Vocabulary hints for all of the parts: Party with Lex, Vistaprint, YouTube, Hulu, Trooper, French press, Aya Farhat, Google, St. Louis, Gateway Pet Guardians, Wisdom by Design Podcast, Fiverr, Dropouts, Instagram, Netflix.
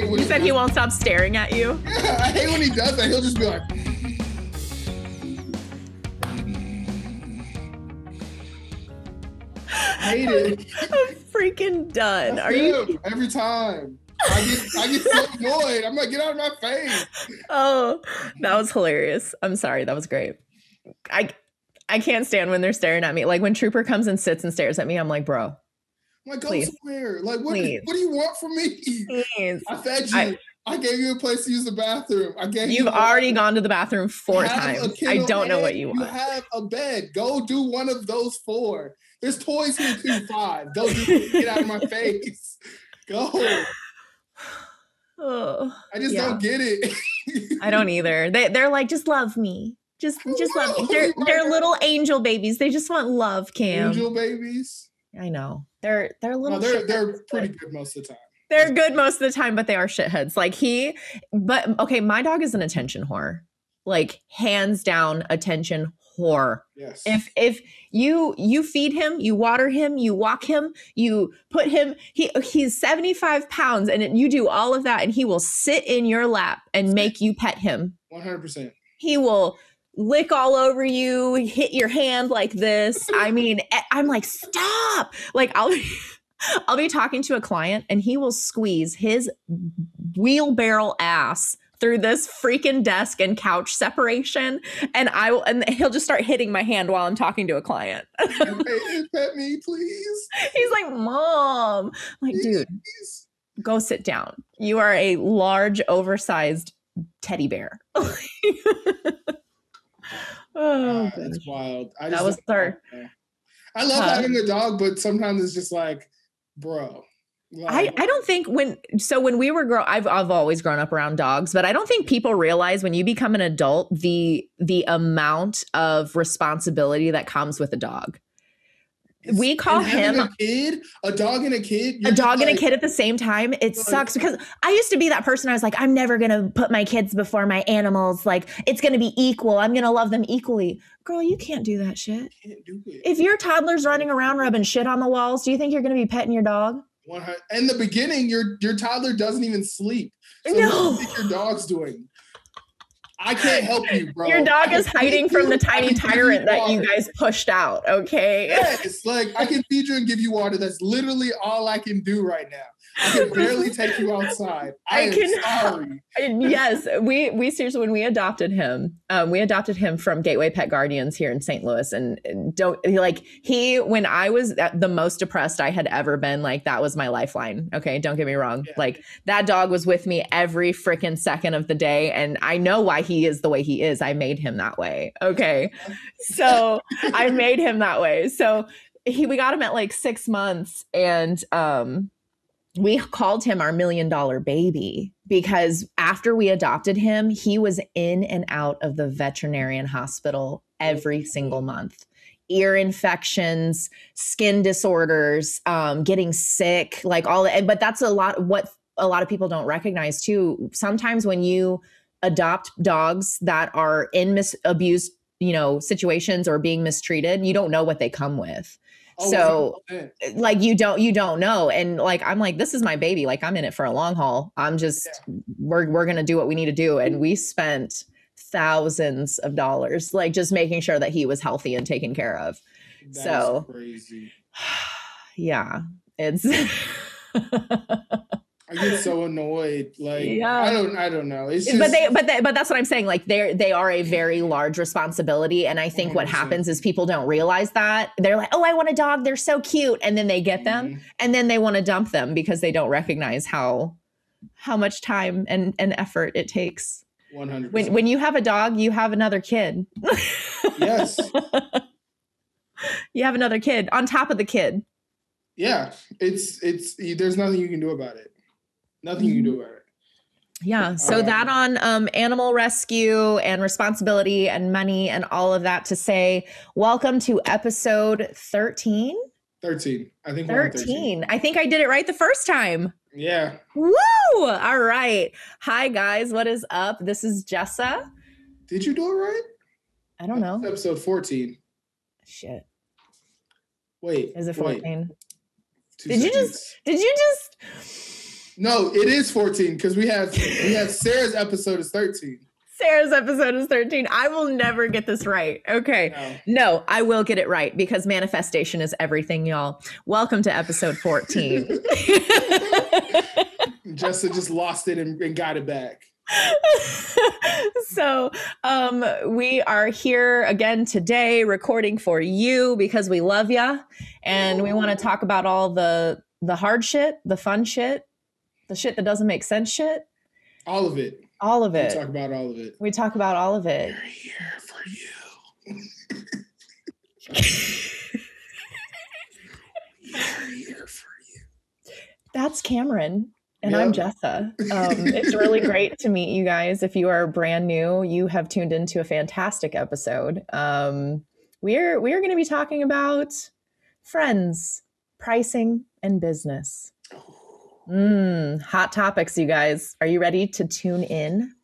hate when he won't stop staring at you? Yeah, I hate when he does that. He'll just be like... I hate it. I'm freaking done. That's him. Every time. I get so annoyed. I'm like, get out of my face. Oh, that was hilarious. I'm sorry. That was great. I can't stand when they're staring at me. Like when Trooper comes and sits and stares at me, I'm like, bro. I'm like, go somewhere. Like, what do you want from me? Please. I fed you. I gave you a place to use the bathroom. You've already gone to the bathroom 4 times. I don't know what you want. You have a bed. Go do one of those 4. There's toys here too. 5. Go do it. Get out of my face. Go. Oh, I just don't get it. I don't either. They're like, just love me. Just love me. They're little angel babies. They just want love, Cam. Angel babies. I know. They're little. No, they're pretty good most of the time. They're good most of the time, but they are shitheads. Like okay, my dog is an attention whore. Like hands down, attention whore. Yes. If you feed him, you water him, you walk him, you put him. He's 75 pounds, and you do all of that, and he will sit in your lap and make you pet him. 100%. He will lick all over you, hit your hand like this. I mean, I'm like, stop. Like I'll be talking to a client and he will squeeze his wheelbarrow ass through this freaking desk and couch separation. And he'll just start hitting my hand while I'm talking to a client. Pet me, please. He's like, Mom. I'm like, dude, please. Go sit down. You are a large, oversized teddy bear. Oh, that's wild. That was our... I love having a dog, but sometimes it's just like, bro. Like, I don't think when we were I've always grown up around dogs, but I don't think people realize when you become an adult, the amount of responsibility that comes with a dog. We call him a dog and a kid at the same time. It sucks because I used to be that person. I was like, I'm never going to put my kids before my animals. Like it's going to be equal. I'm going to love them equally. Girl, you can't do that shit. Can't do it. If your toddler's running around rubbing shit on the walls, do you think you're going to be petting your dog? In the beginning, your toddler doesn't even sleep. So no. What do you think your dog's doing? I can't help you, bro. Your dog is hiding from the tiny tyrant that you guys pushed out, okay? Yes, like I can feed you and give you water. That's literally all I can do right now. I can barely take you outside. I am sorry. Yes, we seriously, when we adopted him from Gateway Pet Guardians here in St. Louis. And when I was the most depressed I had ever been, like that was my lifeline. Okay, don't get me wrong. Yeah. Like that dog was with me every freaking second of the day. And I know why he is the way he is. I made him that way. Okay, so I made him that way. So we got him at like 6 months and, we called him our $1 million baby because after we adopted him, he was in and out of the veterinarian hospital every single month. Ear infections, skin disorders, getting sick, like all that. But that's a lot what a lot of people don't recognize too. Sometimes when you adopt dogs that are in abused, situations or being mistreated, you don't know what they come with. So like, you don't know. And like, I'm like, this is my baby. Like I'm in it for a long haul. I'm just, we're going to do what we need to do. And we spent thousands of dollars, like just making sure that he was healthy and taken care of. That's so crazy. Yeah. It's, I get so annoyed. Like, yeah. I don't know. It's just, but that's what I'm saying. Like they are a very large responsibility. And I think 100%. What happens is people don't realize that they're like, oh, I want a dog. They're so cute. And then they get them and then they want to dump them because they don't recognize how much time and effort it takes. 100%. When you have a dog, you have another kid. Yes. You have another kid on top of the kid. Yeah. It's there's nothing you can do about it. Nothing you do about it. Yeah. So that on animal rescue and responsibility and money and all of that to say, welcome to episode 13. 13. I think 13. I think I did it right the first time. Yeah. Woo! All right. Hi guys. What is up? This is Jessa. Did you do it right? I don't know. That's episode 14. Shit. Wait. Is it 14? Wait. Did you just No, it is 14 because we have Sarah's episode is 13. Sarah's episode is 13. I will never get this right. Okay. No, I will get it right because manifestation is everything, y'all. Welcome to episode 14. Jessa just lost it and got it back. So we are here again today recording for you because we love ya. And we want to talk about all the hard shit, the fun shit, the shit that doesn't make sense shit. All of it. All of it. We talk about all of it. We talk about all of it. We're here for you. We're here for you. That's Cameron. And yep. I'm Jessa. It's really great to meet you guys. If you are brand new, you have tuned into a fantastic episode. We're going to be talking about friends, pricing, and business. Hot topics, you guys. Are you ready to tune in?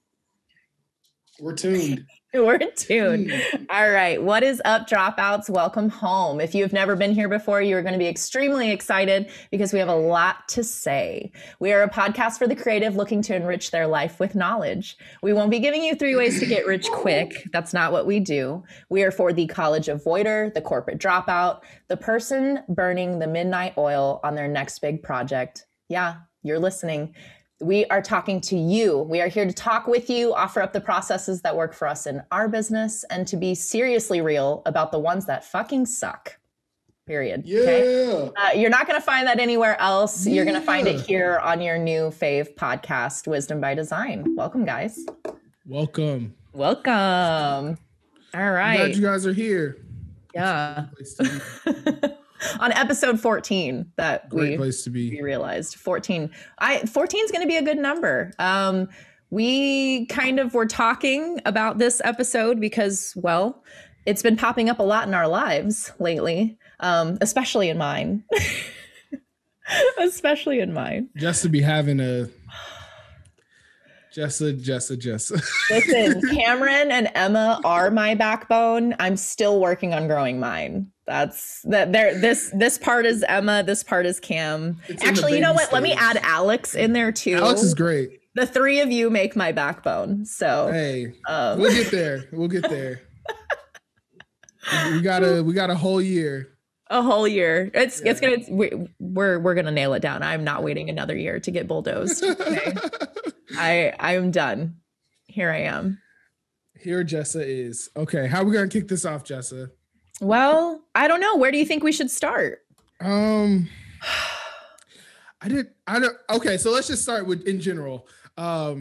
We're tuned. We're tuned. All right. What is up, Dropouts? Welcome home. If you've never been here before, you're going to be extremely excited because we have a lot to say. We are a podcast for the creative looking to enrich their life with knowledge. We won't be giving you 3 ways to get rich quick. That's not what we do. We are for the college avoider, the corporate dropout, the person burning the midnight oil on their next big project. Yeah, you're listening. We are talking to you. We are here to talk with you, offer up the processes that work for us in our business, and to be seriously real about the ones that fucking suck. Period. Yeah. Okay? You're not going to find that anywhere else. You're going to find it here on your new fave podcast, Wisdom by Design. Welcome, guys. Welcome. Welcome. All right. I'm glad you guys are here. Yeah. On episode 14 that we realized 14. 14 is going to be a good number. We kind of were talking about this episode because, well, it's been popping up a lot in our lives lately, especially in mine. Especially in mine. Jessa. Listen, Cameron and Emma are my backbone. I'm still working on growing mine. This part is Emma. This part is Cam. Actually, you know what? Let me add Alex in there too. Alex is great. The 3 of you make my backbone. So hey, we'll get there. We'll get there. We got a whole year. A whole year. We're gonna nail it down. I'm not waiting another year to get bulldozed. Okay? I'm done. Here I am. Here Jessa is. Okay, how are we gonna kick this off, Jessa? Well, I don't know. Where do you think we should start? Okay, so let's just start with in general. I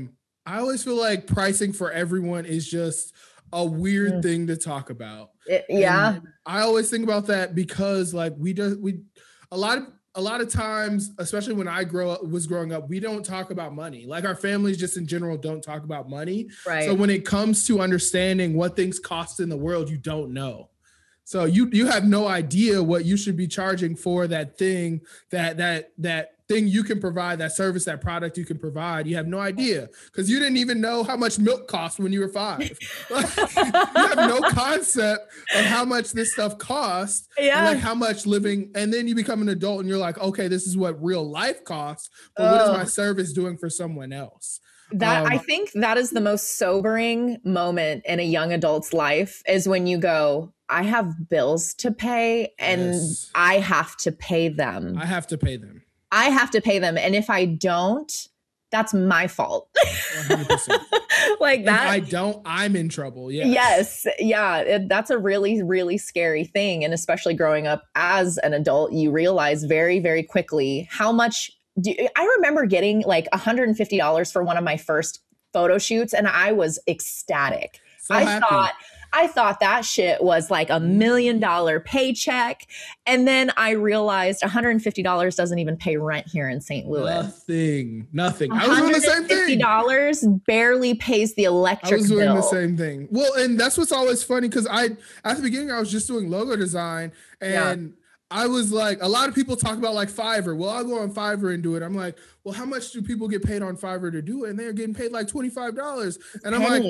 always feel like pricing for everyone is just a weird thing to talk about. Yeah. And I always think about that because like a lot of times, especially when I was growing up, we don't talk about money. Like our families just in general don't talk about money. Right. So when it comes to understanding what things cost in the world, you don't know. So you have no idea what you should be charging for that thing, that thing you can provide, that service, that product you can provide. You have no idea because you didn't even know how much milk cost when you were 5. Like, you have no concept of how much this stuff costs, like how much living. And then you become an adult and you're like, okay, this is what real life costs. But what is my service doing for someone else? That I think that is the most sobering moment in a young adult's life is when you go, I have bills to pay and yes. I have to pay them. And if I don't, that's my fault. 100%. Like that. If I don't, I'm in trouble. Yeah. Yes. Yeah. That's a really, really scary thing. And especially growing up as an adult, you realize very, very quickly how much I remember getting like $150 for one of my first photo shoots. And I was ecstatic. So I thought that shit was like $1 million paycheck. And then I realized $150 doesn't even pay rent here in St. Louis. Nothing. I was doing the same thing. $150 barely pays the electric bill. I was doing the same thing. Well, and that's what's always funny because at the beginning, I was just doing logo design and I was like, a lot of people talk about like Fiverr. Well, I'll go on Fiverr and do it. I'm like, well, how much do people get paid on Fiverr to do it? And they're getting paid like $25. And I'm like,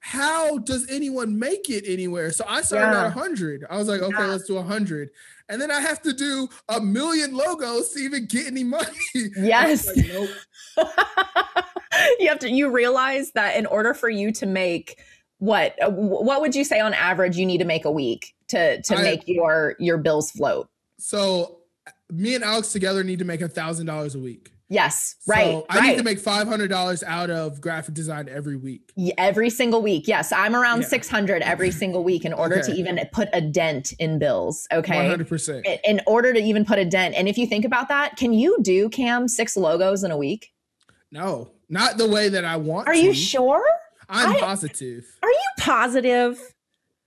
how does anyone make it anywhere? So I started at 100. I was like, okay, let's do 100. And then I have to do 1,000,000 logos to even get any money. Yes. Like, nope. You realize that in order for you to make, what would you say on average you need to make a week to make your bills float? So me and Alex together need to make $1,000 a week. Yes. Right. So I need to make $500 out of graphic design every week. Every single week. Yes. I'm around 600 every single week in order to even put a dent in bills. Okay. 100%. In order to even put a dent. And if you think about that, can you do, Cam, 6 logos in a week? No, not the way that I want. Are you sure? I'm positive. Are you positive?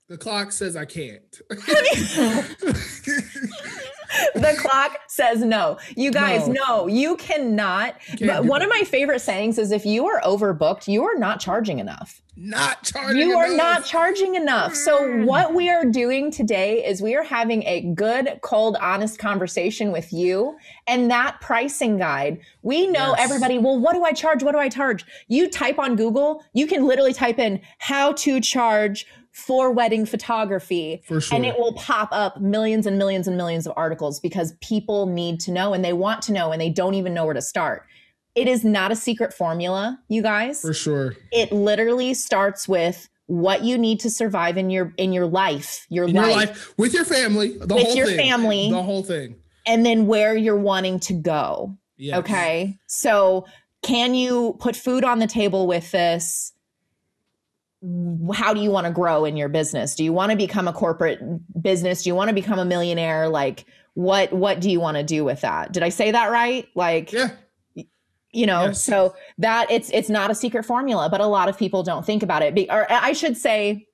The clock says I can't. The clock says no. You guys, no, you cannot. But one of my favorite sayings is, if you are overbooked, you are not charging enough. Not charging enough. You are not charging enough. So what we are doing today is we are having a good, cold, honest conversation with you. And that pricing guide, we know everybody, well, what do I charge? What do I charge? You type on Google, you can literally type in how to charge for wedding photography, for sure, and it will pop up millions and millions and millions of articles, because people need to know and they want to know and they don't even know where to start. It is not a secret formula, you guys. For sure. It literally starts with what you need to survive in your life, your life with your family, the whole thing, and then where you're wanting to go. Yes. Okay, so can you put food on the table with this? How do you want to grow in your business? Do you want to become a corporate business? Do you want to become a millionaire? Like, what do you want to do with that? Did I say that right? Like, you know, so that it's not a secret formula, but a lot of people don't think about it. Or I should say,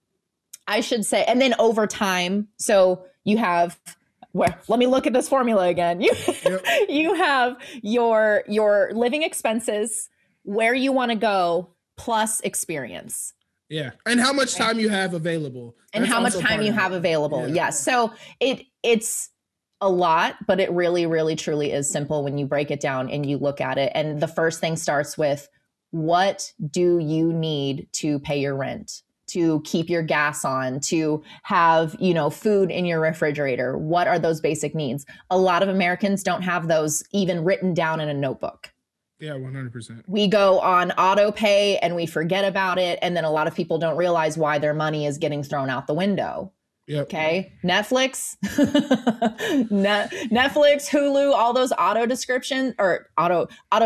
and then over time. So you have, let me look at this formula again. You have your living expenses, where you want to go, plus experience. Yeah. And how much time you have available. And how much time you have available. Yes. Yeah. So it's a lot, but it really, really, truly is simple when you break it down and you look at it. And the first thing starts with, what do you need to pay your rent, to keep your gas on, to have, food in your refrigerator? What are those basic needs? A lot of Americans don't have those even written down in a notebook. Yeah, 100%. We go on auto pay and we forget about it. And then a lot of people don't realize why their money is getting thrown out the window. Yep. Okay. Netflix, Netflix, Hulu, all those auto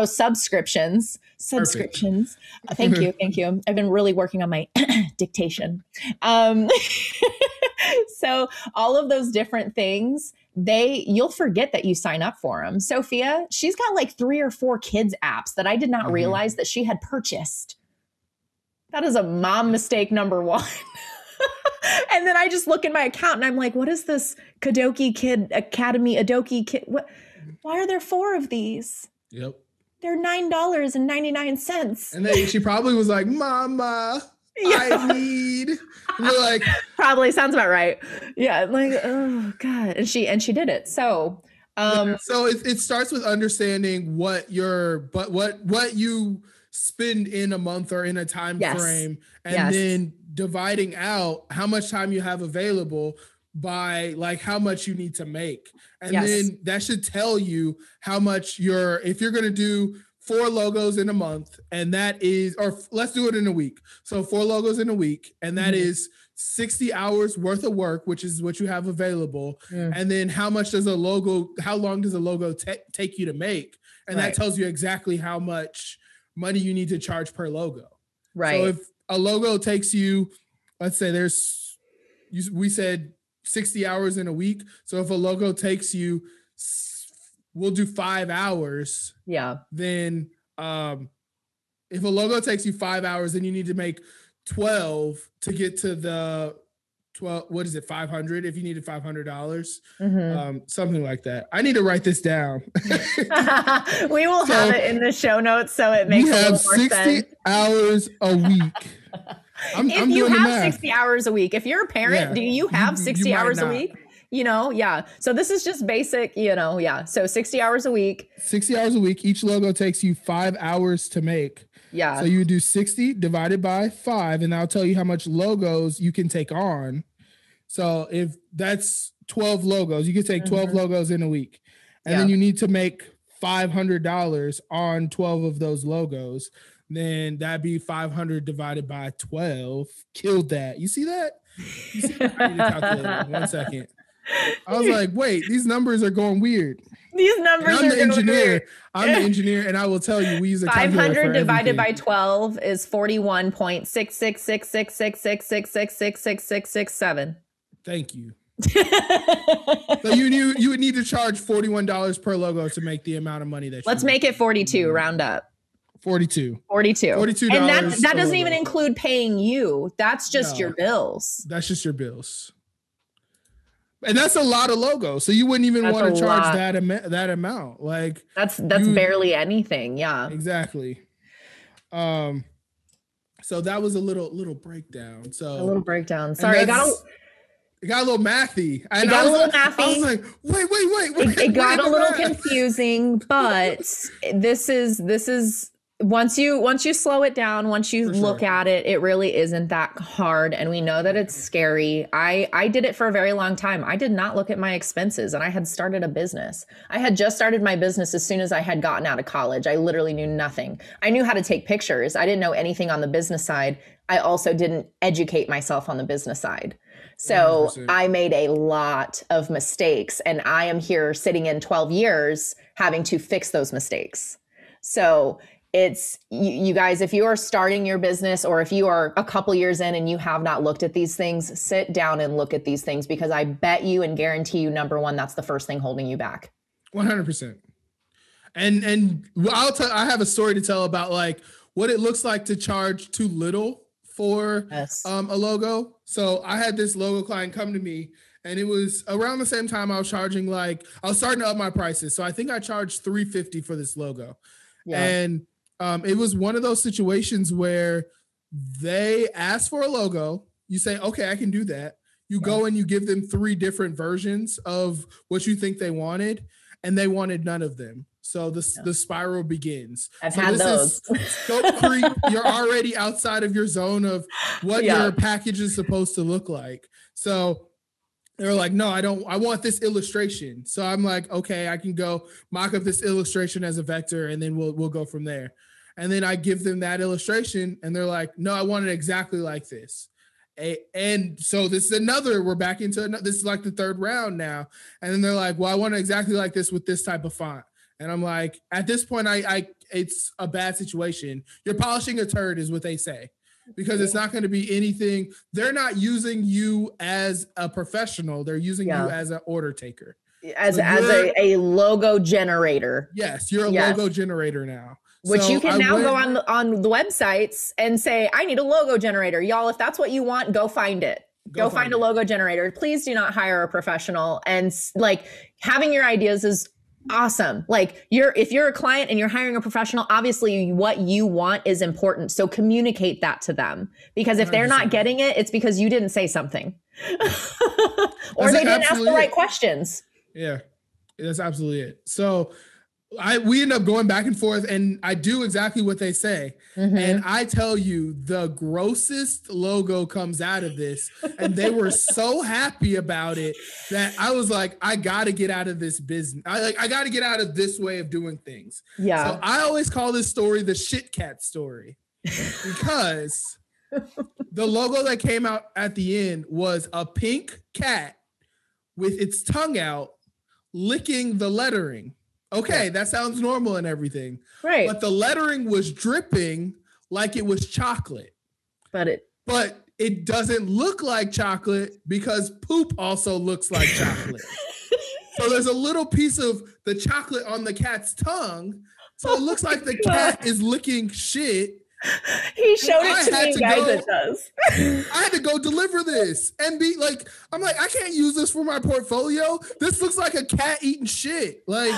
subscriptions. Thank you. I've been really working on my dictation. So all of those different things, you'll forget that you sign up for them. Sophia, she's got like 3 or 4 kids apps that I did not realize that she had purchased. That is a mom mistake number one. And then I just look at my account and I'm like, what is this Kadoki Kid Academy, Adoki Kid? What? Why are there 4 of these? Yep. They're $9.99. And then she probably was like, Mama, I need. And they're like, probably sounds about right. Yeah. Like, oh God. And she did it. So, so it starts with understanding what you spend in a month or in a time frame, and then dividing out how much time you have available by like how much you need to make. And then that should tell you how much if you're going to do 4 logos in a month, and that is, or let's do it in a week. So 4 logos in a week, and that is 60 hours worth of work, which is what you have available. And then how long does a logo take you to make? And that tells you exactly how much money you need to charge per logo. Right. So if a logo takes you, let's say we said 60 hours in a week. So if a logo takes you, we'll do 5 hours. Yeah. Then if a logo takes you 5 hours, then you need to make 12 to get to the 12. What is it? 500. If you needed $500, something like that. I need to write this down. We will have it in the show notes. So it makes a little more sense. You have 60 hours a week. I'm doing the math. If you have 60 hours a week, if you're a parent, do you have 60 hours a week? So this is just basic, So 60 hours a week. 60 hours a week. Each logo takes you 5 hours to make. Yeah. So you would do 60 divided by 5, and I'll tell you how much logos you can take on. So if that's 12 logos, you can take 12 logos in a week. And then you need to make $500 on 12 of those logos. Then that'd be 500 divided by 12. Killed that. You see that? You see that? I need to calculate it. 1 second. I was like, wait, these numbers are going weird. These numbers are going weird. I'm the engineer, and I will tell you, we use a calculator. 500 divided by 12 is 41.6666666666667. Thank you. So you would need to charge $41 per logo to make the amount of money that. Let's make it 42. Round up. 42. And that doesn't even include paying you. That's just your bills. That's just your bills. And that's a lot of logos. So you wouldn't even want to charge that amount. Like that's barely anything. Yeah, exactly. So that was a little breakdown. Sorry, it got a little mathy. I was like, wait. It got a little confusing, but this is once you slow it down, once you look at it, it really isn't that hard. And we know that it's scary. I did it for a very long time. I did not look at my expenses, and I had started a business. I had just started my business as soon as I had gotten out of college. I literally knew nothing. I knew how to take pictures. I didn't know anything on the business side. I also didn't educate myself on the business side. So 100%. I made a lot of mistakes, and I am here sitting in 12 years having to fix those mistakes. So it's you guys, if you are starting your business, or if you are a couple years in and you have not looked at these things, sit down and look at these things, because I bet you and guarantee you, number one, that's the first thing holding you back. 100%. And I have a story to tell about like what it looks like to charge too little for a logo. So I had this logo client come to me, and it was around the same time I was charging, like I was starting to up my prices. So I think I charged $350 for this logo. Yeah. And it was one of those situations where they asked for a logo. You say, okay, I can do that. You go and you give them 3 different versions of what you think they wanted, and they wanted none of them. So the spiral begins. Is scope creep. You're already outside of your zone of what your package is supposed to look like. So they're like, no, I want this illustration. So I'm like, okay, I can go mock up this illustration as a vector, and then we'll go from there. And then I give them that illustration, and they're like, no, I want it exactly like this. And so this is this is like the 3rd round now. And then they're like, well, I want it exactly like this with this type of font. And I'm like, at this point, it's a bad situation. You're polishing a turd is what they say, because it's not going to be anything. They're not using you as a professional. They're using you as an order taker. As a logo generator. Yes, you're a logo generator now. Which you can now go on the websites and say, I need a logo generator. Y'all, if that's what you want, go find it. Go find a logo generator. Please do not hire a professional. And like having your ideas is awesome. Like if you're a client and you're hiring a professional, obviously what you want is important. So communicate that to them, because if they're not getting it, it's because you didn't say something or they didn't ask the right questions. Yeah, that's absolutely it. So we end up going back and forth, and I do exactly what they say. Mm-hmm. And I tell you, the grossest logo comes out of this. And they were so happy about it that I was like, I got to get out of this business. I got to get out of this way of doing things. Yeah. So I always call this story the shit cat story, because the logo that came out at the end was a pink cat with its tongue out, licking the lettering. Okay, that sounds normal and everything. Right. But the lettering was dripping like it was chocolate. But it doesn't look like chocolate, because poop also looks like chocolate. So there's a little piece of the chocolate on the cat's tongue. So it looks like the cat is licking shit. He showed it to me, guys. It does. I had to go deliver this and be like, I'm like, I can't use this for my portfolio. This looks like a cat eating shit. Like,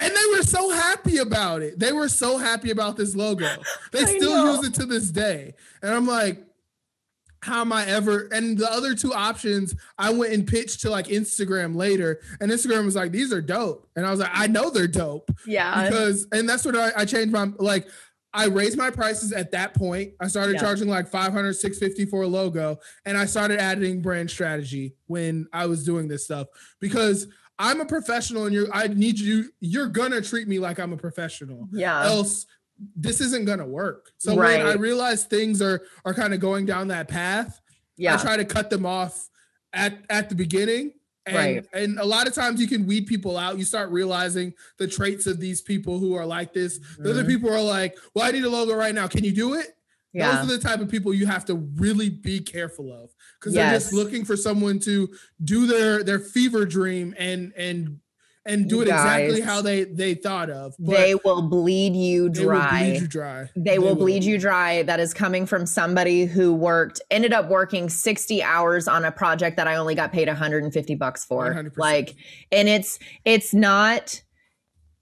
and they were so happy about it. They were so happy about this logo. They still use it to this day. And I'm like, how am I ever? And the other two options, I went and pitched to like Instagram later, and Instagram was like, these are dope. And I was like, I know they're dope. Yeah. Because, and that's what I changed my, like, I raised my prices at that point. I started charging like $500, $650 for a logo. And I started adding brand strategy when I was doing this stuff, because I'm a professional and you're going to treat me like I'm a professional. Yeah. Else this isn't going to work. So right. When I realize things are kind of going down that path, I try to cut them off at the beginning. And, and a lot of times you can weed people out. You start realizing the traits of these people who are like this. Mm-hmm. The other people are like, well, I need a logo right now. Can you do it? Yeah. Those are the type of people you have to really be careful of, because they're just looking for someone to do their fever dream and do it exactly how they thought of. But they will bleed you dry. They will bleed you dry. That is coming from somebody who ended up working 60 hours on a project that I only got paid $150 for. 100%. Like, and it's not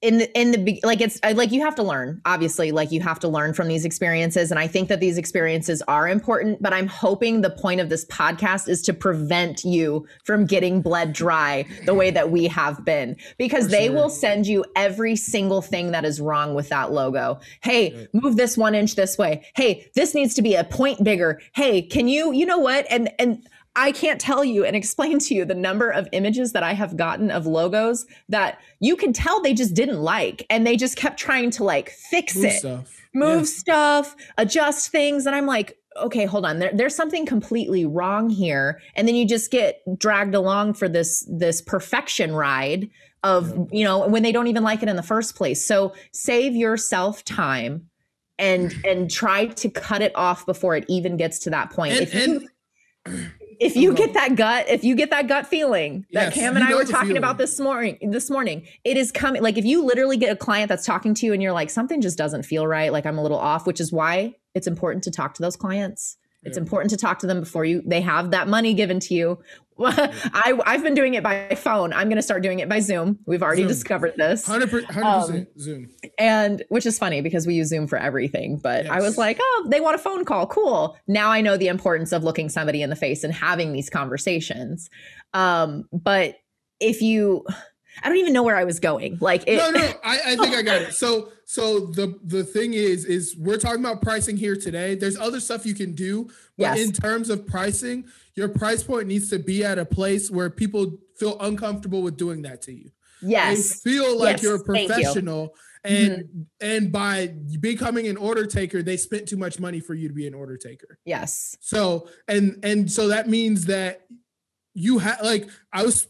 in the, like, it's like, you have to learn, obviously, like you have to learn from these experiences. And I think that these experiences are important, but I'm hoping the point of this podcast is to prevent you from getting bled dry the way that we have been, because they will send you every single thing that is wrong with that logo. Hey, move this 1 inch this way. Hey, this needs to be a point bigger. Hey, can you know what? And I can't tell you and explain to you the number of images that I have gotten of logos that you can tell they just didn't like, and they just kept trying to like move stuff, adjust things. And I'm like, okay, hold on. There's something completely wrong here. And then you just get dragged along for this perfection ride of, you know, when they don't even like it in the first place. So save yourself time and try to cut it off before it even gets to that point. If you get that gut, feeling that Cam and I were talking about this morning, it is coming. Like, if you literally get a client that's talking to you and you're like, something just doesn't feel right. Like, I'm a little off, which is why it's important to talk to those clients. It's important to talk to them before they have that money given to you. I've been doing it by phone. I'm going to start doing it by Zoom. We've already discovered this. 100% Zoom. And which is funny because we use Zoom for everything. But I was like, oh, they want a phone call. Cool. Now I know the importance of looking somebody in the face and having these conversations. But if you... I don't even know where I was going. Like, I think I got it. So the thing is we're talking about pricing here today. There's other stuff you can do, but in terms of pricing, your price point needs to be at a place where people feel uncomfortable with doing that to you. Yes. They feel like you're a professional. And by becoming an order taker, they spent too much money for you to be an order taker. Yes. So, and so that means that you have, like, I was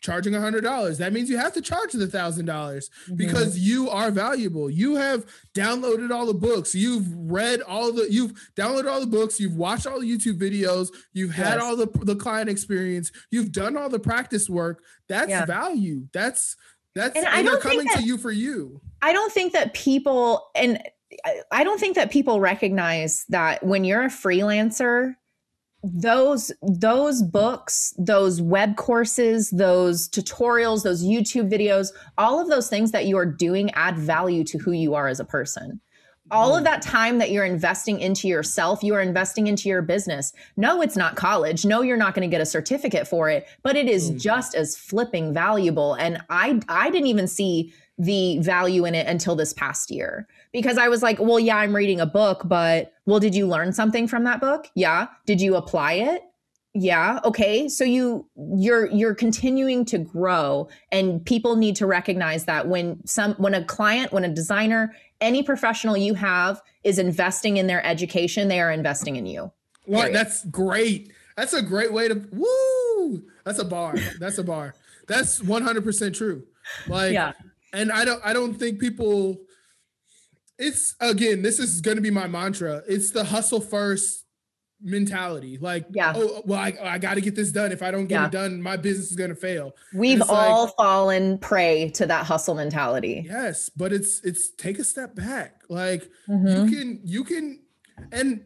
charging $100. That means you have to charge the $1,000 because you are valuable. You have downloaded all the books. You've downloaded all the books. You've watched all the YouTube videos. You've had all the client experience. You've done all the practice work. That's value. That's, and they're coming to you for you. I don't think that people recognize that when you're a freelancer, those books, those web courses, those tutorials, those YouTube videos, all of those things that you are doing add value to who you are as a person. All of that time that you're investing into yourself, you are investing into your business. No, it's not college. No, you're not going to get a certificate for it, but it is just as flipping valuable. And I didn't even see the value in it until this past year, because I was like, well, yeah, I'm reading a book, but well, did you learn something from that book? Yeah. Did you apply it? Yeah. Okay. So you're continuing to grow, and people need to recognize that when a designer, any professional you have is investing in their education, they are investing in you. Well, that's great. That's a great way to, woo. That's a bar. That's a bar. That's 100% true. Like, and I don't think people, it's, again, this is going to be my mantra. It's the hustle first mentality. Like, oh, well, I got to get this done. If I don't get it done, my business is going to fail. We've all fallen prey to that hustle mentality. Yes. But it's take a step back. Like you can, and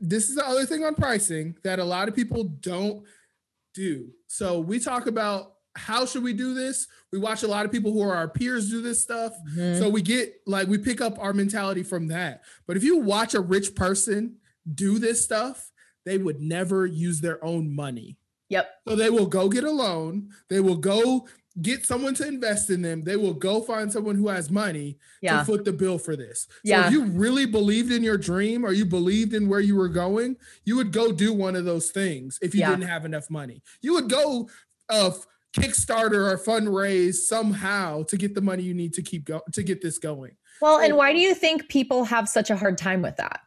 this is the other thing on pricing that a lot of people don't do. So we talk about, how should we do this? We watch a lot of people who are our peers do this stuff. So we pick up our mentality from that. But if you watch a rich person do this stuff, they would never use their own money. Yep. So they will go get a loan. They will go get someone to invest in them. They will go find someone who has money to foot the bill for this. Yeah. So if you really believed in your dream or you believed in where you were going, you would go do one of those things. If you didn't have enough money, you would go Kickstarter or fundraise somehow to get the money you need to keep going, to get this going. Well, and why do you think people have such a hard time with that?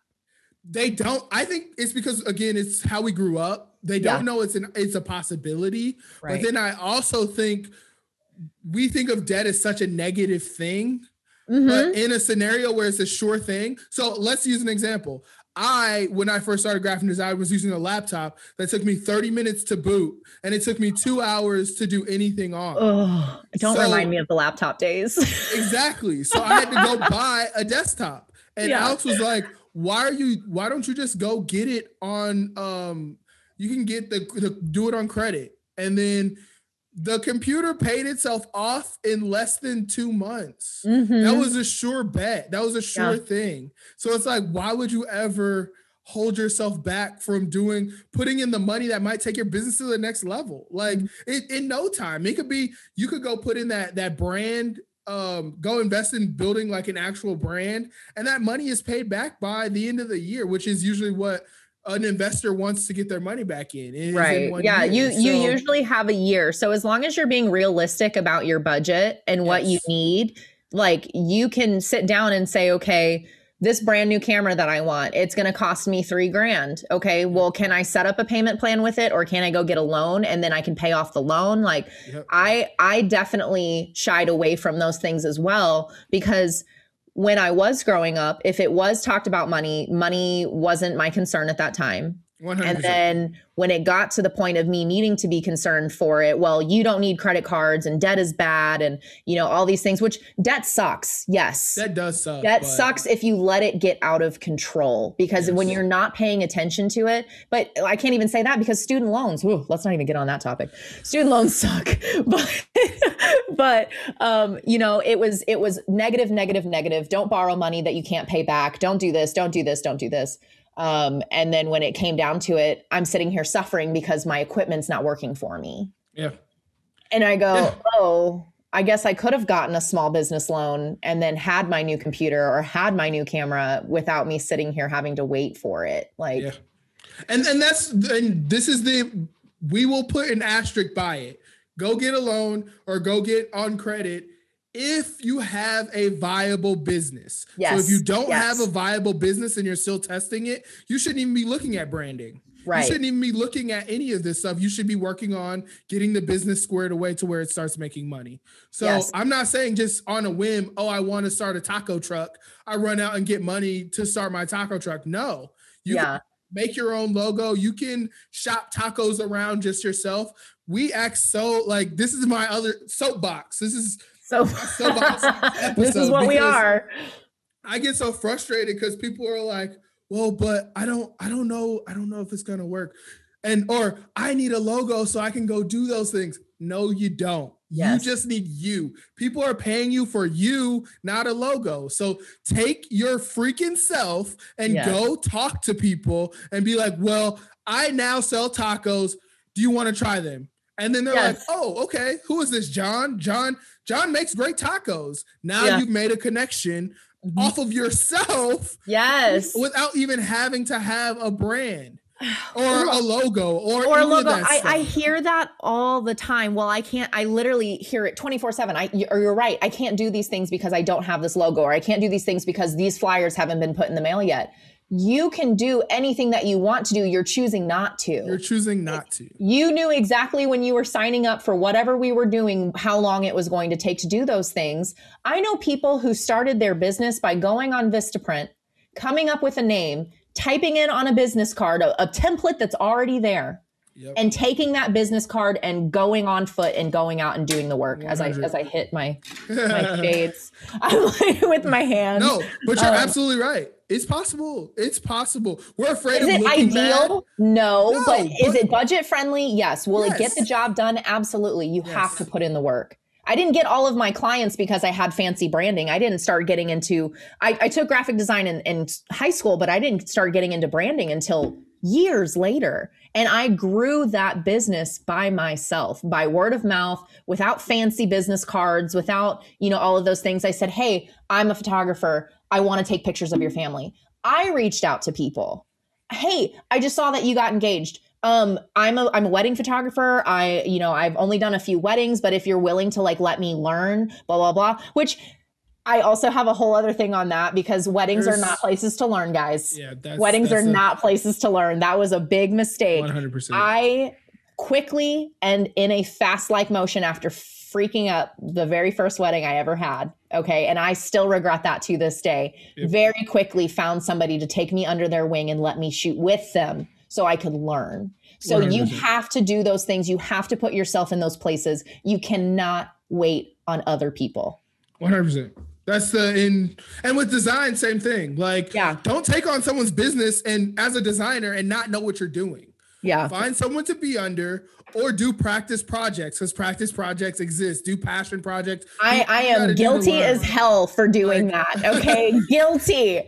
They don't. I think it's because, again, it's how we grew up. They don't know it's a possibility. Right. But then I also think we think of debt as such a negative thing, but in a scenario where it's a sure thing. So let's use an example. When I first started graphic design, I was using a laptop that took me 30 minutes to boot, and it took me 2 hours to do anything on. Oh, don't remind me of the laptop days. Exactly. So I had to go buy a desktop. And Alex was like, why don't you just go get it on, you can get the do it on credit. And then the computer paid itself off in less than 2 months. Mm-hmm. That was a sure bet. That was a sure thing. So it's like, why would you ever hold yourself back from putting in the money that might take your business to the next level? Like in no time, it could be, you could go put in that brand, go invest in building like an actual brand. And that money is paid back by the end of the year, which is usually what an investor wants to get their money back in. Right. Yeah. Year. You usually have a year. So as long as you're being realistic about your budget and what you need, like you can sit down and say, okay, this brand new camera that I want, it's going to cost me $3,000. Okay. Well, can I set up a payment plan with it, or can I go get a loan and then I can pay off the loan? Like I definitely shied away from those things as well, because when I was growing up, if it was talked about money wasn't my concern at that time. 100%. And then when it got to the point of me needing to be concerned for it, well, you don't need credit cards and debt is bad and, you know, all these things, which debt sucks. Yes. That does suck. Debt sucks if you let it get out of control, because when you're not paying attention to it, but I can't even say that because student loans, let's not even get on that topic. Student loans suck. But you know, it was negative, negative, negative. Don't borrow money that you can't pay back. Don't do this. Don't do this. Don't do this. And then when it came down to it, I'm sitting here suffering because my equipment's not working for me. Yeah. And I go, oh, I guess I could have gotten a small business loan and then had my new computer or had my new camera without me sitting here having to wait for it. Like, and we will put an asterisk by it. Go get a loan or go get on credit if you have a viable business. Yes. So if you don't have a viable business and you're still testing it, you shouldn't even be looking at branding. Right. You shouldn't even be looking at any of this stuff. You should be working on getting the business squared away to where it starts making money. So I'm not saying just on a whim, oh, I want to start a taco truck. I run out and get money to start my taco truck. No, you can make your own logo. You can shop tacos around just yourself. We act so like, this is my other soapbox. This is what we are. I get so frustrated because people are like, well, but I don't know if it's going to work. Or I need a logo so I can go do those things. No, you don't. Yes. You just need you. People are paying you for you, not a logo. So take your freaking self and go talk to people and be like, well, I now sell tacos. Do you want to try them? And then they're like, oh, okay. Who is this? John makes great tacos. Now you've made a connection off of yourself. Yes. Without even having to have a brand or a logo or a logo. I hear that all the time. Well, I literally hear it 24/7. You're right. I can't do these things because I don't have this logo, or I can't do these things because these flyers haven't been put in the mail yet. You can do anything that you want to do. You're choosing not to. You knew exactly when you were signing up for whatever we were doing, how long it was going to take to do those things. I know people who started their business by going on Vistaprint, coming up with a name, typing in on a business card, a template that's already there, and taking that business card and going on foot and going out and doing the work. 100. As I hit my shades, I'm like with my hands. No, but you're absolutely right. It's possible. It's possible. We're afraid of looking bad. Is it ideal? No, but is it budget friendly? Yes. Will it get the job done? Absolutely. You have to put in the work. I didn't get all of my clients because I had fancy branding. I didn't start getting into, I took graphic design in high school, but I didn't start getting into branding until years later. And I grew that business by myself, by word of mouth, without fancy business cards, without, you know, all of those things. I said, hey, I'm a photographer. I want to take pictures of your family. I reached out to people. Hey, I just saw that you got engaged. I'm a wedding photographer. I've only done a few weddings, but if you're willing to like, let me learn, blah, blah, blah, which I also have a whole other thing on that because weddings are not places to learn, guys. Yeah, weddings are not places to learn. That was a big mistake. 100%. I quickly and in a fast like motion after freaking up the very first wedding I ever had. Okay. And I still regret that to this day. Yep. Very quickly found somebody to take me under their wing and let me shoot with them so I could learn. So 100%. You have to do those things. You have to put yourself in those places. You cannot wait on other people. 100%. That's and with design, same thing. Like, yeah. Don't take on someone's business and as a designer and not know what you're doing. Yeah. Find someone to be under or do practice projects because practice projects exist. Do passion projects. I am guilty as hell for doing that. Okay. Guilty.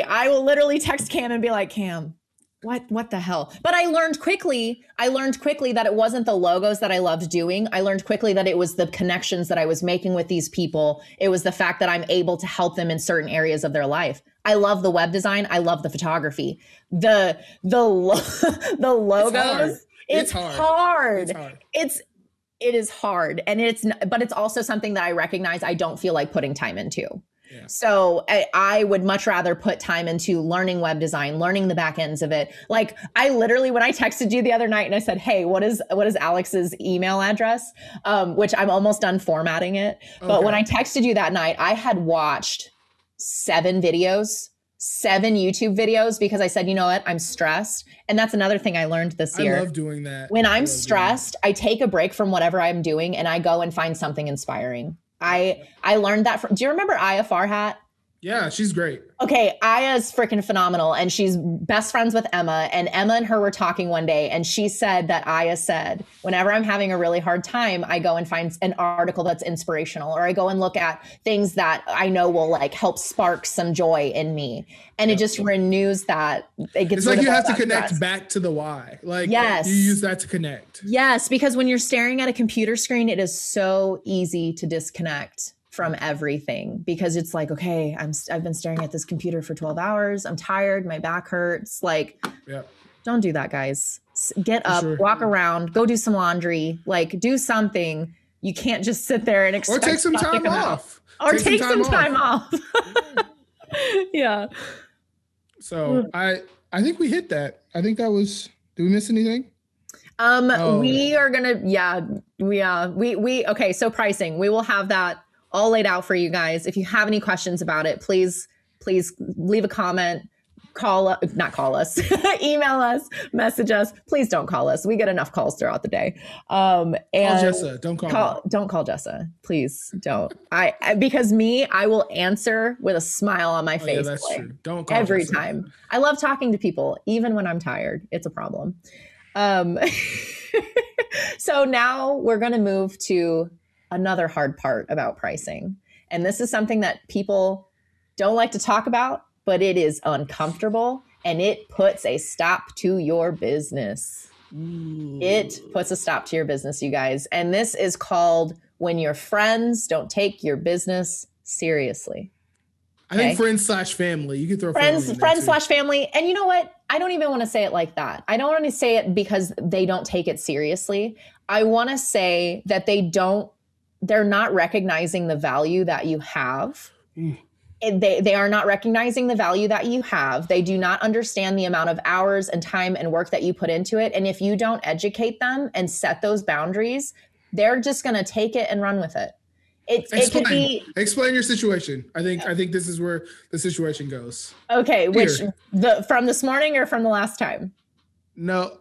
I will literally text Cam and be like, Cam, what the hell? But I learned quickly that it wasn't the logos that I loved doing. I learned quickly that it was the connections that I was making with these people. It was the fact that I'm able to help them in certain areas of their life. I love the web design. I love the photography. The logos. It is hard. And it's also something that I recognize I don't feel like putting time into. Yeah. So I would much rather put time into learning web design, learning the back ends of it. Like I literally, when I texted you the other night and I said, hey, what is Alex's email address? Which I'm almost done formatting it. Okay. But when I texted you that night, I had watched 7 YouTube videos because I said, you know what, I'm stressed. And that's another thing I learned this year. I love doing that. When I'm stressed, I take a break from whatever I'm doing and I go and find something inspiring. I learned that from, do you remember Aya Farhat? Yeah, she's great. Okay, Aya's freaking phenomenal and she's best friends with Emma, and Emma and her were talking one day and she said that Aya said, whenever I'm having a really hard time, I go and find an article that's inspirational, or I go and look at things that I know will like help spark some joy in me. And yeah, it just renews that. It's like you have to connect back to the why. Like yes. You use that to connect. Yes, because when you're staring at a computer screen, it is so easy to disconnect from everything because it's like, okay, I've been staring at this computer for 12 hours. I'm tired. My back hurts. Like, yep. Don't do that, guys. Get up, sure. Walk around, go do some laundry, like do something. You can't just sit there and expect. Or take some time off. Yeah. So I think we hit that. I think that was, did we miss anything? Okay. So pricing, we will have that all laid out for you guys. If you have any questions about it, please leave a comment, not call us, email us, message us. Please don't call us. We get enough calls throughout the day. And call Jessa, don't call Jessa. Please don't. I will answer with a smile on my face. Yeah, that's true. Don't call every Jessa. Time. I love talking to people, even when I'm tired. It's a problem. So now we're going to move to another hard part about pricing. And this is something that people don't like to talk about, but it is uncomfortable and it puts a stop to your business. Ooh. It puts a stop to your business, you guys. And this is called when your friends don't take your business seriously. Okay? I think friends/family. You can throw friends/family. And you know what? I don't even want to say it like that. I don't want to say it because they don't take it seriously. I want to say that they're not recognizing the value that you have. Mm. They are not recognizing the value that you have. They do not understand the amount of hours and time and work that you put into it. And if you don't educate them and set those boundaries, they're just going to take it and run with it. Explain your situation. I think this is where the situation goes. Okay. Which from this morning or from the last time? No.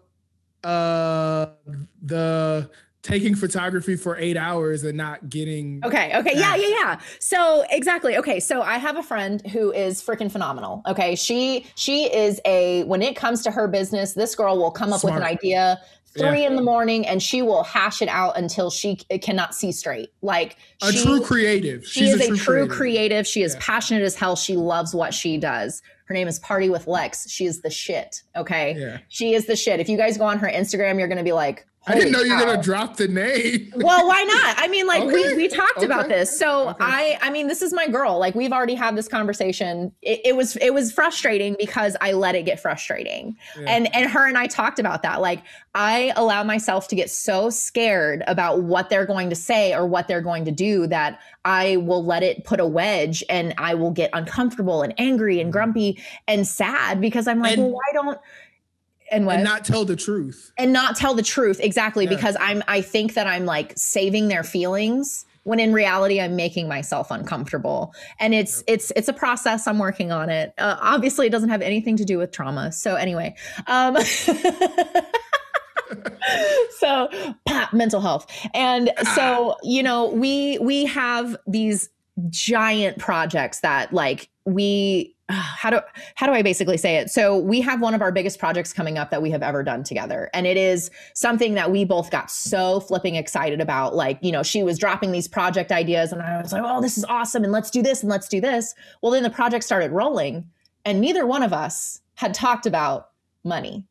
The taking photography for 8 hours and not getting. Okay. Yeah. So exactly. Okay. So I have a friend who is freaking phenomenal. Okay. She is when it comes to her business, this girl will come up with an idea 3 in the morning and she will hash it out until she cannot see straight. Like a true creative. She is a true creative. She is passionate as hell. She loves what she does. Her name is Party with Lex. She is the shit. Okay. Yeah. She is the shit. If you guys go on her Instagram, you're going to be like, I didn't know you were going to drop the name. Well, why not? I mean, like we talked about this. So I mean, this is my girl. Like we've already had this conversation. It was frustrating because I let it get frustrating. Yeah. And her and I talked about that. Like I allow myself to get so scared about what they're going to say or what they're going to do that I will let it put a wedge and I will get uncomfortable and angry and grumpy and sad because I'm like, well, why don't, and not tell the truth. And not tell the truth. Exactly. Yeah. Because I think that I'm like saving their feelings when in reality, I'm making myself uncomfortable. And it's a process. I'm working on it. Obviously, it doesn't have anything to do with trauma. So anyway, so mental health. And so, you know, we have these giant projects that like how do I basically say it? So we have one of our biggest projects coming up that we have ever done together. And it is something that we both got so flipping excited about. Like, you know, she was dropping these project ideas and I was like, oh, this is awesome. And let's do this and let's do this. Well, then the project started rolling and neither one of us had talked about money.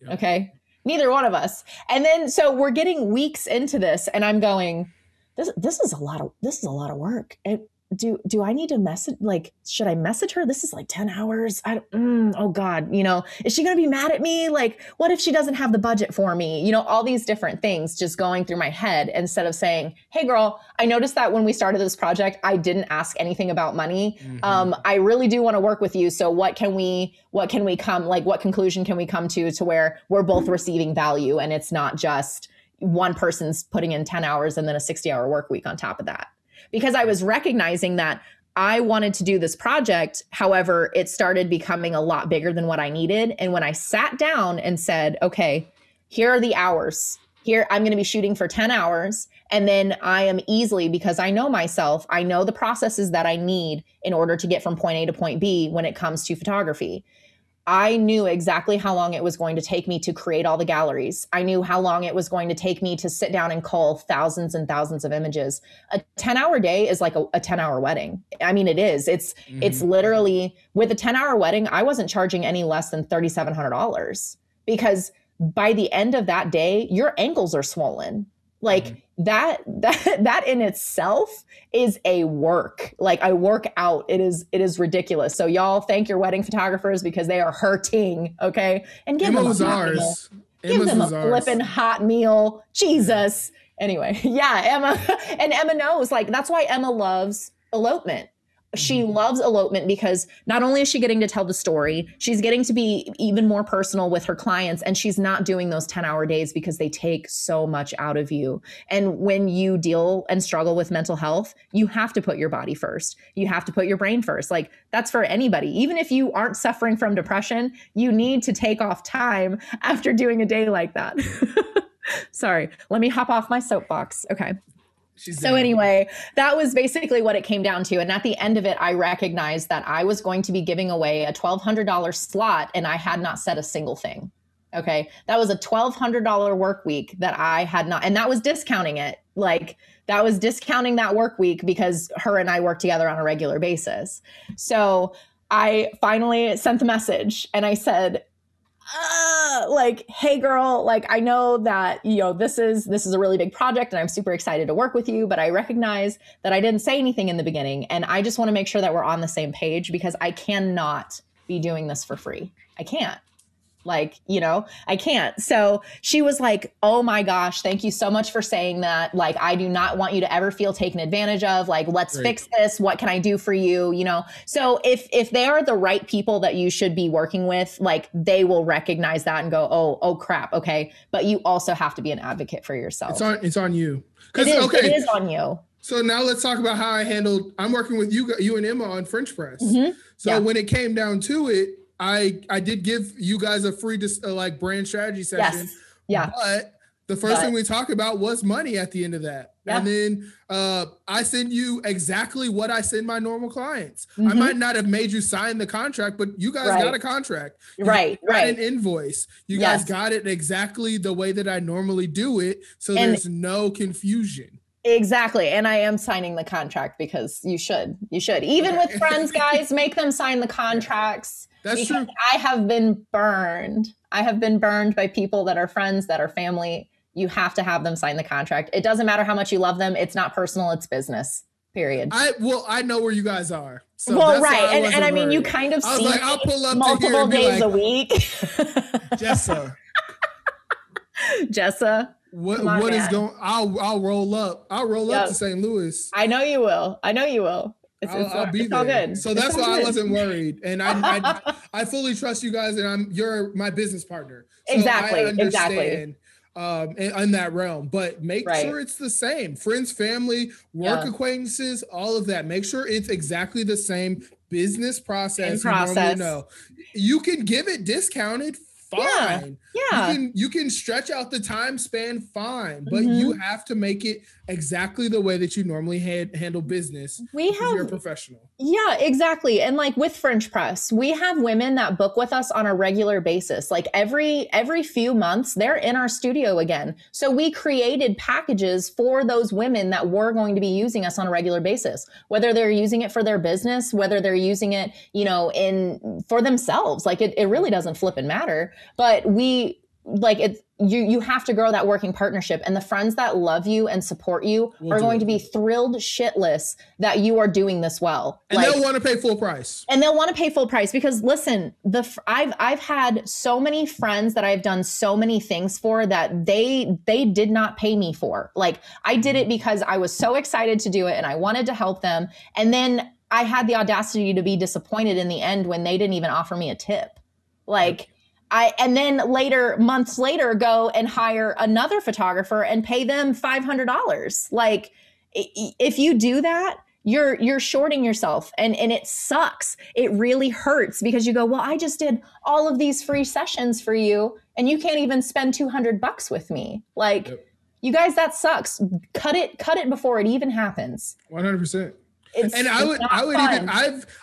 Yeah. Okay. Neither one of us. And then, so we're getting weeks into this and I'm going, this is a lot of work. Do I need to message? Like, should I message her? This is like 10 hours. Oh God, you know, is she going to be mad at me? Like, what if she doesn't have the budget for me? You know, all these different things just going through my head instead of saying, hey girl, I noticed that when we started this project, I didn't ask anything about money. Mm-hmm. I really do want to work with you. So what conclusion can we come to where we're both receiving value and it's not just one person's putting in 10 hours and then a 60-hour work week on top of that. Because I was recognizing that I wanted to do this project. However, it started becoming a lot bigger than what I needed. And when I sat down and said, okay, here are the hours. Here, I'm going to be shooting for 10 hours. And then I am easily, because I know myself, I know the processes that I need in order to get from point A to point B when it comes to photography. I knew exactly how long it was going to take me to create all the galleries. I knew how long it was going to take me to sit down and cull thousands and thousands of images. A 10-hour day is like a 10-hour wedding. I mean, it is. It's literally, with a 10-hour wedding, I wasn't charging any less than $3,700 because by the end of that day, your ankles are swollen. Like that in itself is a work, like I work out. It is ridiculous. So y'all thank your wedding photographers because they are hurting. Okay. And give Emma's them a hot meal. Give them a flipping hot meal. Jesus. Anyway. Yeah. Emma knows, like, that's why Emma loves elopement. She loves elopement because not only is she getting to tell the story, she's getting to be even more personal with her clients. And she's not doing those 10-hour days because they take so much out of you. And when you deal and struggle with mental health, you have to put your body first. You have to put your brain first. Like that's for anybody. Even if you aren't suffering from depression, you need to take off time after doing a day like that. Sorry, let me hop off my soapbox. Okay. So anyway, that was basically what it came down to. And at the end of it, I recognized that I was going to be giving away a $1,200 slot and I had not said a single thing. Okay. That was a $1,200 work week that I had not, and that was discounting it. Like that was discounting that work week because her and I work together on a regular basis. So I finally sent the message and I said, like, hey girl, like, I know that, you know, this is a really big project and I'm super excited to work with you, but I recognize that I didn't say anything in the beginning. And I just want to make sure that we're on the same page because I cannot be doing this for free. I can't. Like, you know, I can't. So she was like, oh my gosh, thank you so much for saying that. Like, I do not want you to ever feel taken advantage of. Like, let's fix this. What can I do for you? You know? So if they are the right people that you should be working with, like they will recognize that and go, oh crap. Okay. But you also have to be an advocate for yourself. It's on you. It is on you. So now let's talk about how I handled, I'm working with you and Emma on French press. Mm-hmm. So when it came down to it, I did give you guys a free like brand strategy session. Yes. Yeah. But the first thing we talked about was money at the end of that. Yeah. And then I send you exactly what I send my normal clients. Mm-hmm. I might not have made you sign the contract, but you guys got a contract. You got an invoice. You guys got it exactly the way that I normally do it. So there's no confusion. Exactly. And I am signing the contract because you should, even with friends, guys, make them sign the contracts. That's true. I have been burned by people that are friends, that are family. You have to have them sign the contract. It doesn't matter how much you love them. It's not personal. It's business. Period. I know where you guys are. So well, right. And I mean, you kind of see like, I'll pull up multiple days a week. Jessa. What is going on? I'll roll up. I'll roll up to St. Louis. I know you will. I'll be there. All good. So that's why I wasn't worried. And I fully trust you guys, and you're my business partner. So exactly. I understand. Exactly. In that realm, but make sure it's the same. Friends, family, work acquaintances, all of that. Make sure it's exactly the same business process. You can give it discounted, fine. Yeah. You can stretch out the time span, fine, but you have to make it exactly the way that you normally handle business. You're a professional. Yeah, exactly. And like with French press, we have women that book with us on a regular basis. Like every few months, they're in our studio again. So we created packages for those women that were going to be using us on a regular basis, whether they're using it for their business, whether they're using it, for themselves. Like it really doesn't flip and matter, but you have to grow that working partnership, and the friends that love you and support you are going to be thrilled shitless that you are doing this well. And they'll want to pay full price. And they'll want to pay full price because listen, I've had so many friends that I've done so many things for that they did not pay me for. Like I did it because I was so excited to do it and I wanted to help them. And then I had the audacity to be disappointed in the end when they didn't even offer me a tip. Like and then later, months later, go and hire another photographer and pay them $500. Like if you do that, you're shorting yourself, and it sucks. It really hurts because you go, well, I just did all of these free sessions for you and you can't even spend $200 with me. Like you guys, that sucks. Cut it before it even happens. 100%.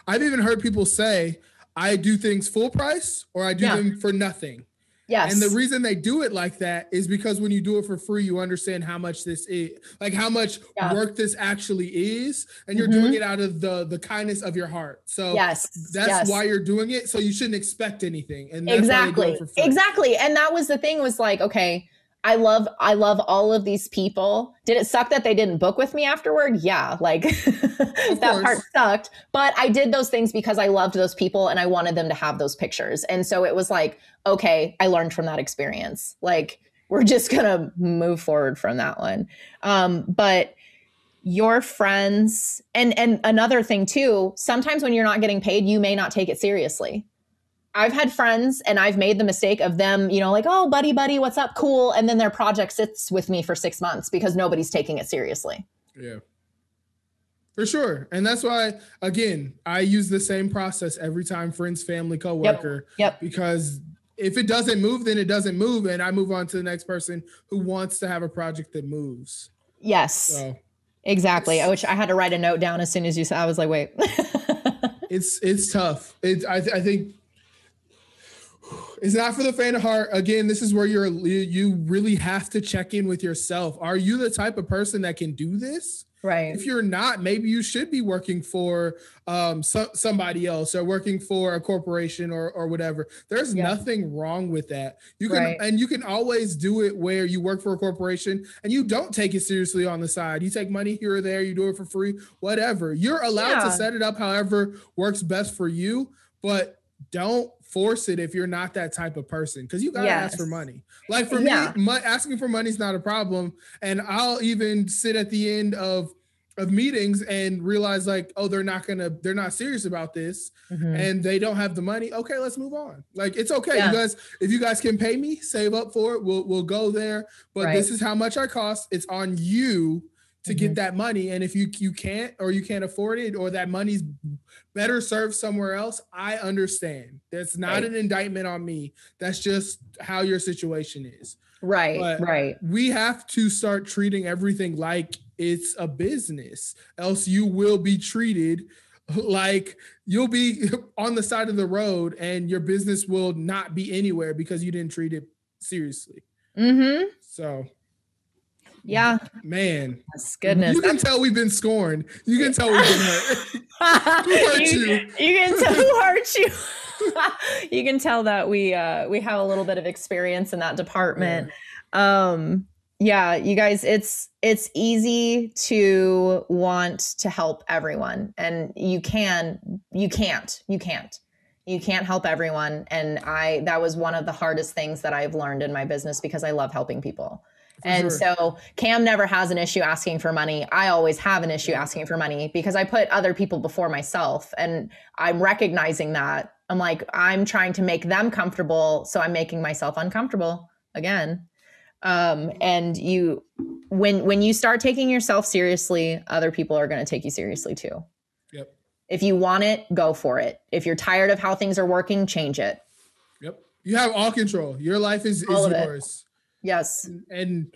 I've even heard people say, I do things full price or I do them for nothing. Yes. And the reason they do it like that is because when you do it for free, you understand how much this is, like how much work this actually is. And you're doing it out of the kindness of your heart. So that's why you're doing it. So you shouldn't expect anything. And that's why they do it for free. Exactly. And that was the thing was like, okay, I love all of these people. Did it suck that they didn't book with me afterward? Yeah, like that part sucked. But I did those things because I loved those people and I wanted them to have those pictures. And so it was like, okay, I learned from that experience. Like we're just gonna move forward from that one. But your friends, and another thing too, sometimes when you're not getting paid, you may not take it seriously. I've had friends and I've made the mistake of them, like, oh, buddy, what's up? Cool. And then their project sits with me for 6 months because nobody's taking it seriously. Yeah, for sure. And that's why, again, I use the same process every time, friends, family, coworker, because if it doesn't move, then it doesn't move. And I move on to the next person who wants to have a project that moves. Yes, so, exactly. Which I had to write a note down as soon as you said, I was like, wait, it's tough. I think it's not for the faint of heart. Again, this is where you really have to check in with yourself. Are you the type of person that can do this? Right. If you're not, maybe you should be working for somebody else or working for a corporation or whatever. There's nothing wrong with that. You can and you can always do it where you work for a corporation and you don't take it seriously on the side. You take money here or there, you do it for free, whatever. You're allowed to set it up however works best for you, but don't force it if you're not that type of person, because you gotta ask for money. Like for me, asking for money is not a problem, and I'll even sit at the end of meetings and realize like, oh, they're not serious about this, and they don't have the money. Okay, let's move on. Like it's okay, you guys. If you guys can pay me, save up for it. We'll go there. But this is how much I cost. It's on you to get that money. And if you can't, or you can't afford it, or that money's better served somewhere else, I understand. That's not an indictment on me. That's just how your situation is. Right, but we have to start treating everything like it's a business, else you will be treated like you'll be on the side of the road and your business will not be anywhere because you didn't treat it seriously. So Yeah. Man. Yes, goodness. You can tell we've been scorned. You can tell we've been hurt. Who hurt you? You can tell who hurt you. You can tell that we have a little bit of experience in that department. Yeah. Yeah, you guys, it's easy to want to help everyone, and you can't help everyone. And that was one of the hardest things that I've learned in my business, because I love helping people. And so Cam never has an issue asking for money. I always have an issue asking for money because I put other people before myself, and I'm recognizing that. I'm like, I'm trying to make them comfortable, so I'm making myself uncomfortable again. And you, when you start taking yourself seriously, other people are going to take you seriously too. Yep. If you want it, go for it. If you're tired of how things are working, change it. Yep. You have all control. Your life is yours. Yes. And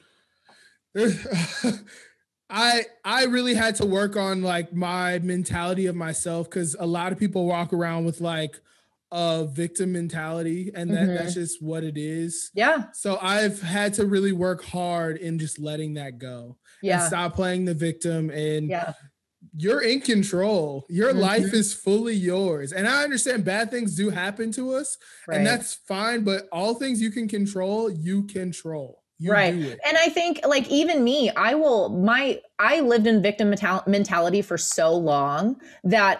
I really had to work on like my mentality of myself, because a lot of people walk around with like a victim mentality, and that's just what it is. Yeah. So I've had to really work hard in just letting that go. Yeah. And stop playing the victim, and you're in control. Your life is fully yours. And I understand bad things do happen to us, and that's fine, but all things you can control, you control. You do it. And I think like even me, I lived in victim mentality for so long that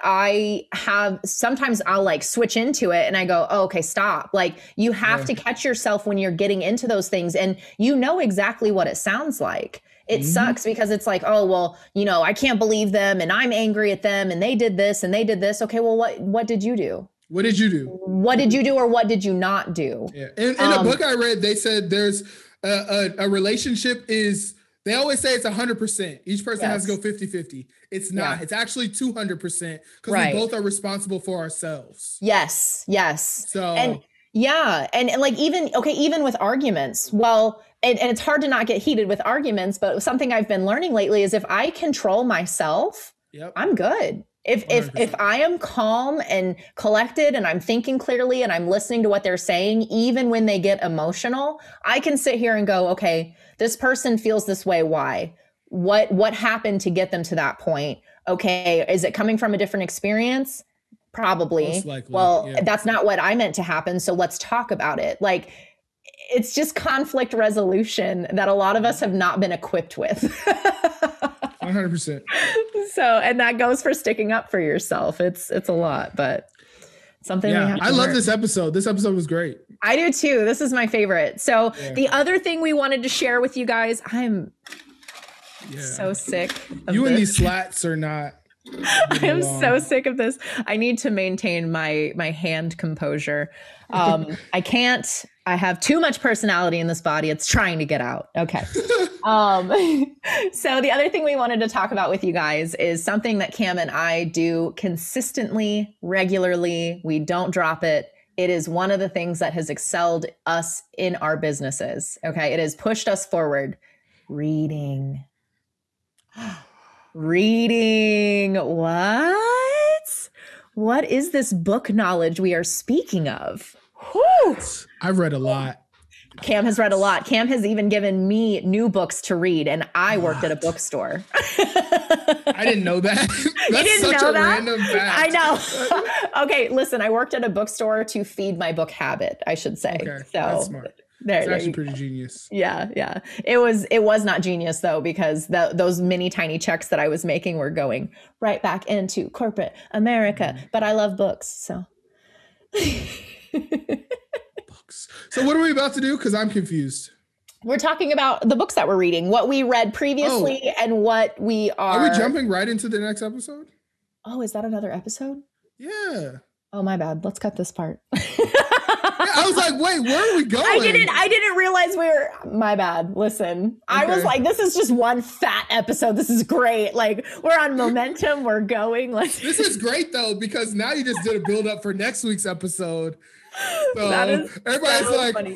sometimes I'll like switch into it and I go, oh, okay, stop. Like you have to catch yourself when you're getting into those things, and you know exactly what it sounds like. It sucks because it's like, oh, well, you know, I can't believe them, and I'm angry at them, and they did this and they did this. Okay, well, what did you do? What did you do? What did you do, or what did you not do? Yeah. In a book I read, they said there's a relationship is, they always say it's 100%. Each person has to go 50-50. It's not. Yeah. It's actually 200% because we both are responsible for ourselves. Yes, yes. So. And like even with arguments, well, and it's hard to not get heated with arguments, but something I've been learning lately is if I control myself, I'm good. If I am calm and collected, and I'm thinking clearly, and I'm listening to what they're saying, even when they get emotional, I can sit here and go, okay, this person feels this way. Why? What happened to get them to that point? Okay. Is it coming from a different experience? Probably. Most likely. Well, that's not what I meant to happen. So let's talk about it. Like, it's just conflict resolution that a lot of us have not been equipped with. 100%. So, and that goes for sticking up for yourself. It's a lot, but something we have to learn. I love this episode. This episode was great. I do too. This is my favorite. So the other thing we wanted to share with you guys, I'm so sick of you this. And these slats are not. I am so sick of this. I need to maintain my hand composure. I can't. I have too much personality in this body. It's trying to get out. Okay. So the other thing we wanted to talk about with you guys is something that Cam and I do consistently, regularly. We don't drop it. It is one of the things that has excelled us in our businesses. Okay. It has pushed us forward. Reading. Reading. What is this book knowledge we are speaking of? Whew. I've read a lot. Cam has read a lot. Cam has even given me new books to read, and I worked at a bookstore. I didn't know that. You didn't know that? Random fact. I know. Okay, listen, I worked at a bookstore to feed my book habit, I should say. Okay, so that's smart. It's actually pretty genius. Yeah, yeah. It was not genius though, because those mini tiny checks that I was making were going right back into corporate America. But I love books, so. Books. So what are we about to do? Because I'm confused. We're talking about the books that we're reading, what we read previously, and what we are. Are we jumping right into the next episode? Oh, is that another episode? Yeah. Oh, my bad. Let's cut this part. I was like, wait, where are we going? I didn't realize my bad. Listen, okay. I was like, this is just one fat episode. This is great. Like, we're on momentum. We're going. This is great though, because now you just did a build up for next week's episode. So everybody's like, what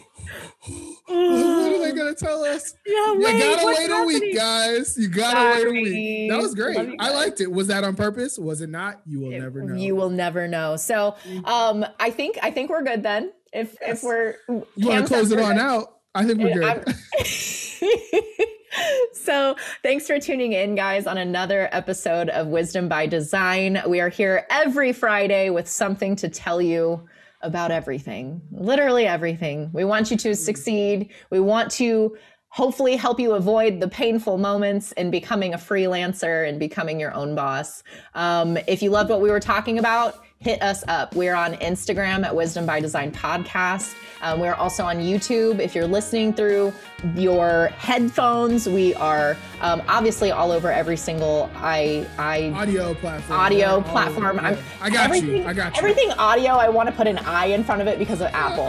are they going to tell us? Yeah, you gotta wait a week, guys. You gotta wait a week. That was great. I liked it. Was that on purpose? Was it not? You will never know. You will never know. So, I think we're good then. If we're, you want to close it on out? I think we're good. So thanks for tuning in, guys, on another episode of Wisdom by Design. We are here every Friday with something to tell you about everything, literally everything. We want you to succeed. We want to hopefully help you avoid the painful moments in becoming a freelancer and becoming your own boss. If you loved what we were talking about, hit us up. We're on Instagram at Wisdom by Design Podcast. We're also on YouTube. If you're listening through your headphones, we are obviously all over every single audio platform. I got you. Everything audio, I want to put an I in front of it because of Apple.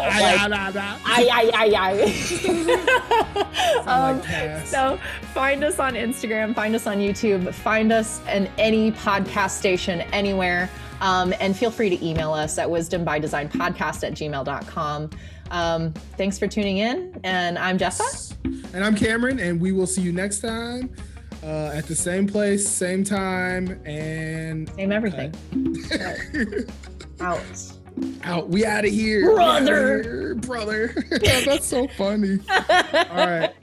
So find us on Instagram, find us on YouTube, find us in any podcast station anywhere. And feel free to email us at wisdombydesignpodcast@gmail.com. Thanks for tuning in. And I'm Jessa. And I'm Cameron. And we will see you next time at the same place, same time, and... same everything. Out. We out of here. Brother. That's so funny. All right.